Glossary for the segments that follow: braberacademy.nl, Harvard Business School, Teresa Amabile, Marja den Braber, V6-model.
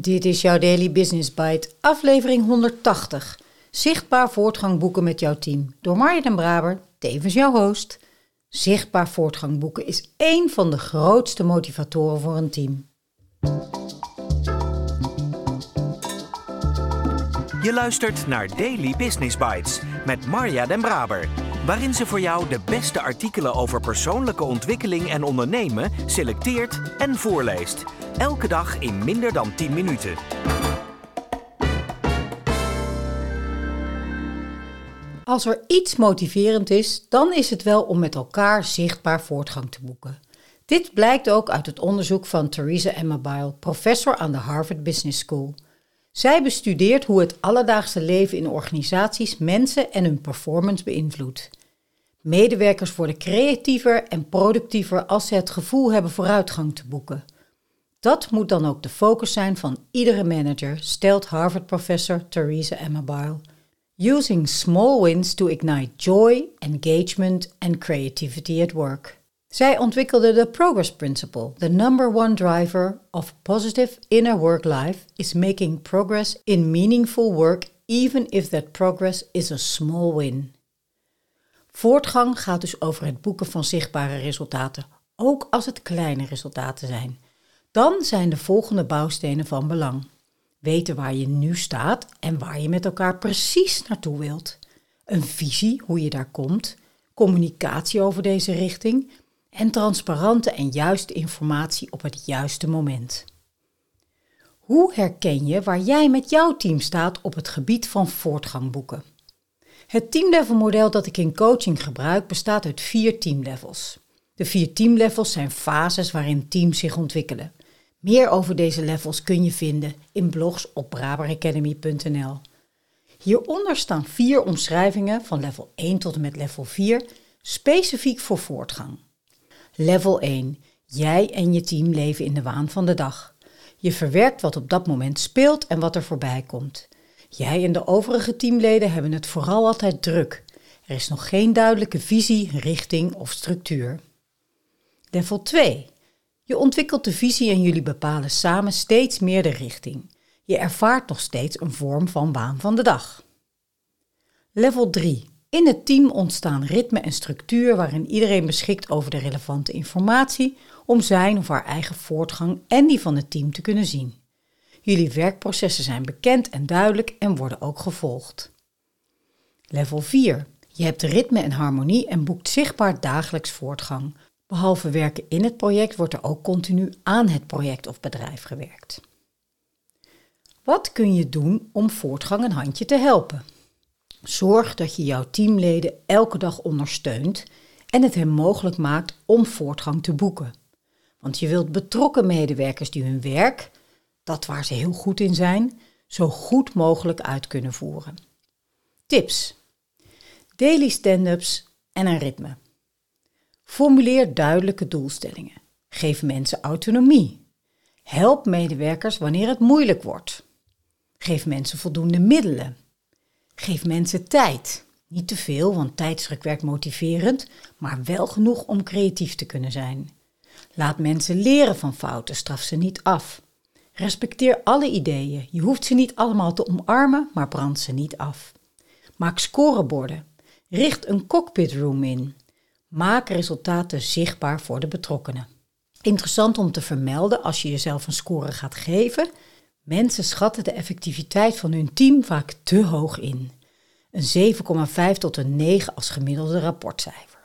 Dit is jouw Daily Business Bite, aflevering 180. Zichtbaar voortgang boeken met jouw team. Door Marja den Braber, tevens jouw host. Zichtbaar voortgang boeken is één van de grootste motivatoren voor een team. Je luistert naar Daily Business Bites met Marja den Braber, waarin ze voor jou de beste artikelen over persoonlijke ontwikkeling en ondernemen selecteert en voorleest. Elke dag in minder dan 10 minuten. Als er iets motiverend is, dan is het wel om met elkaar zichtbaar voortgang te boeken. Dit blijkt ook uit het onderzoek van Teresa Amabile, professor aan de Harvard Business School. Zij bestudeert hoe het alledaagse leven in organisaties mensen en hun performance beïnvloedt. Medewerkers worden creatiever en productiever als ze het gevoel hebben vooruitgang te boeken. Dat moet dan ook de focus zijn van iedere manager, stelt Harvard-professor Teresa Amabile. Using small wins to ignite joy, engagement and creativity at work. Zij ontwikkelde de Progress Principle. The number one driver of positive inner work life is making progress in meaningful work, even if that progress is a small win. Voortgang gaat dus over het boeken van zichtbare resultaten, ook als het kleine resultaten zijn. Dan zijn de volgende bouwstenen van belang. Weten waar je nu staat en waar je met elkaar precies naartoe wilt. Een visie hoe je daar komt, communicatie over deze richting en transparante en juiste informatie op het juiste moment. Hoe herken je waar jij met jouw team staat op het gebied van voortgang boeken? Het teamlevelmodel dat ik in coaching gebruik bestaat uit 4 teamlevels. De 4 teamlevels zijn fases waarin teams zich ontwikkelen. Meer over deze levels kun je vinden in blogs op braberacademy.nl. Hieronder staan 4 omschrijvingen van level 1 tot en met level 4, specifiek voor voortgang. Level 1. Jij en je team leven in de waan van de dag. Je verwerkt wat op dat moment speelt en wat er voorbij komt. Jij en de overige teamleden hebben het vooral altijd druk. Er is nog geen duidelijke visie, richting of structuur. Level 2. Je ontwikkelt de visie en jullie bepalen samen steeds meer de richting. Je ervaart nog steeds een vorm van waan van de dag. Level 3. In het team ontstaan ritme en structuur waarin iedereen beschikt over de relevante informatie om zijn of haar eigen voortgang en die van het team te kunnen zien. Jullie werkprocessen zijn bekend en duidelijk en worden ook gevolgd. Level 4. Je hebt ritme en harmonie en boekt zichtbaar dagelijks voortgang. Behalve werken in het project wordt er ook continu aan het project of bedrijf gewerkt. Wat kun je doen om voortgang een handje te helpen? Zorg dat je jouw teamleden elke dag ondersteunt en het hen mogelijk maakt om voortgang te boeken. Want je wilt betrokken medewerkers die hun werk, dat waar ze heel goed in zijn, zo goed mogelijk uit kunnen voeren. Tips: daily stand-ups en een ritme. Formuleer duidelijke doelstellingen. Geef mensen autonomie. Help medewerkers wanneer het moeilijk wordt. Geef mensen voldoende middelen. Geef mensen tijd. Niet te veel, want tijdsdruk werkt motiverend, maar wel genoeg om creatief te kunnen zijn. Laat mensen leren van fouten, straf ze niet af. Respecteer alle ideeën. Je hoeft ze niet allemaal te omarmen, maar brand ze niet af. Maak scoreborden. Richt een cockpitroom in. Maak resultaten zichtbaar voor de betrokkenen. Interessant om te vermelden als je jezelf een score gaat geven. Mensen schatten de effectiviteit van hun team vaak te hoog in. Een 7,5 tot een 9 als gemiddelde rapportcijfer.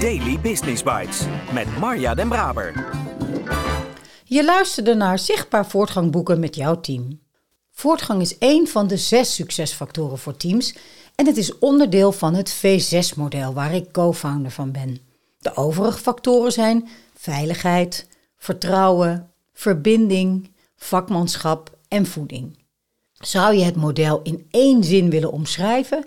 Daily Business Bites met Marja den Braber. Je luisterde naar zichtbaar voortgang boeken met jouw team. Voortgang is één van de 6 succesfactoren voor teams en het is onderdeel van het V6-model waar ik co-founder van ben. De overige factoren zijn veiligheid, vertrouwen, verbinding, vakmanschap en voeding. Zou je het model in 1 zin willen omschrijven?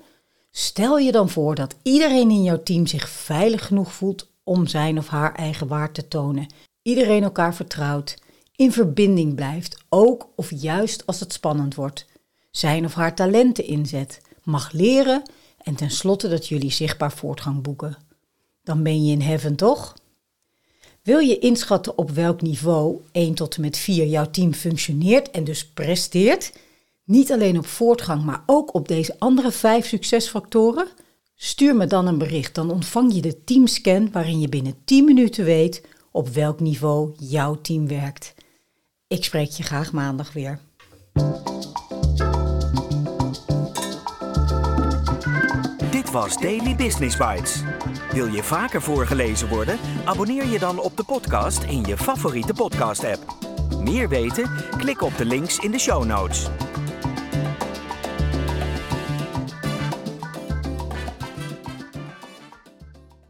Stel je dan voor dat iedereen in jouw team zich veilig genoeg voelt om zijn of haar eigen waard te tonen. Iedereen elkaar vertrouwt, in verbinding blijft, ook of juist als het spannend wordt. Zijn of haar talenten inzet, mag leren en tenslotte dat jullie zichtbaar voortgang boeken. Dan ben je in heaven, toch? wil je inschatten op welk niveau 1 tot en met 4 jouw team functioneert en dus presteert, niet alleen op voortgang, maar ook op deze andere 5 succesfactoren? Stuur me dan een bericht, dan ontvang je de teamscan waarin je binnen 10 minuten weet op welk niveau jouw team werkt. Ik spreek je graag maandag weer. Dit was Daily Business Bites. Wil je vaker voorgelezen worden? Abonneer je dan op de podcast in je favoriete podcast-app. Meer weten? Klik op de links in de show notes.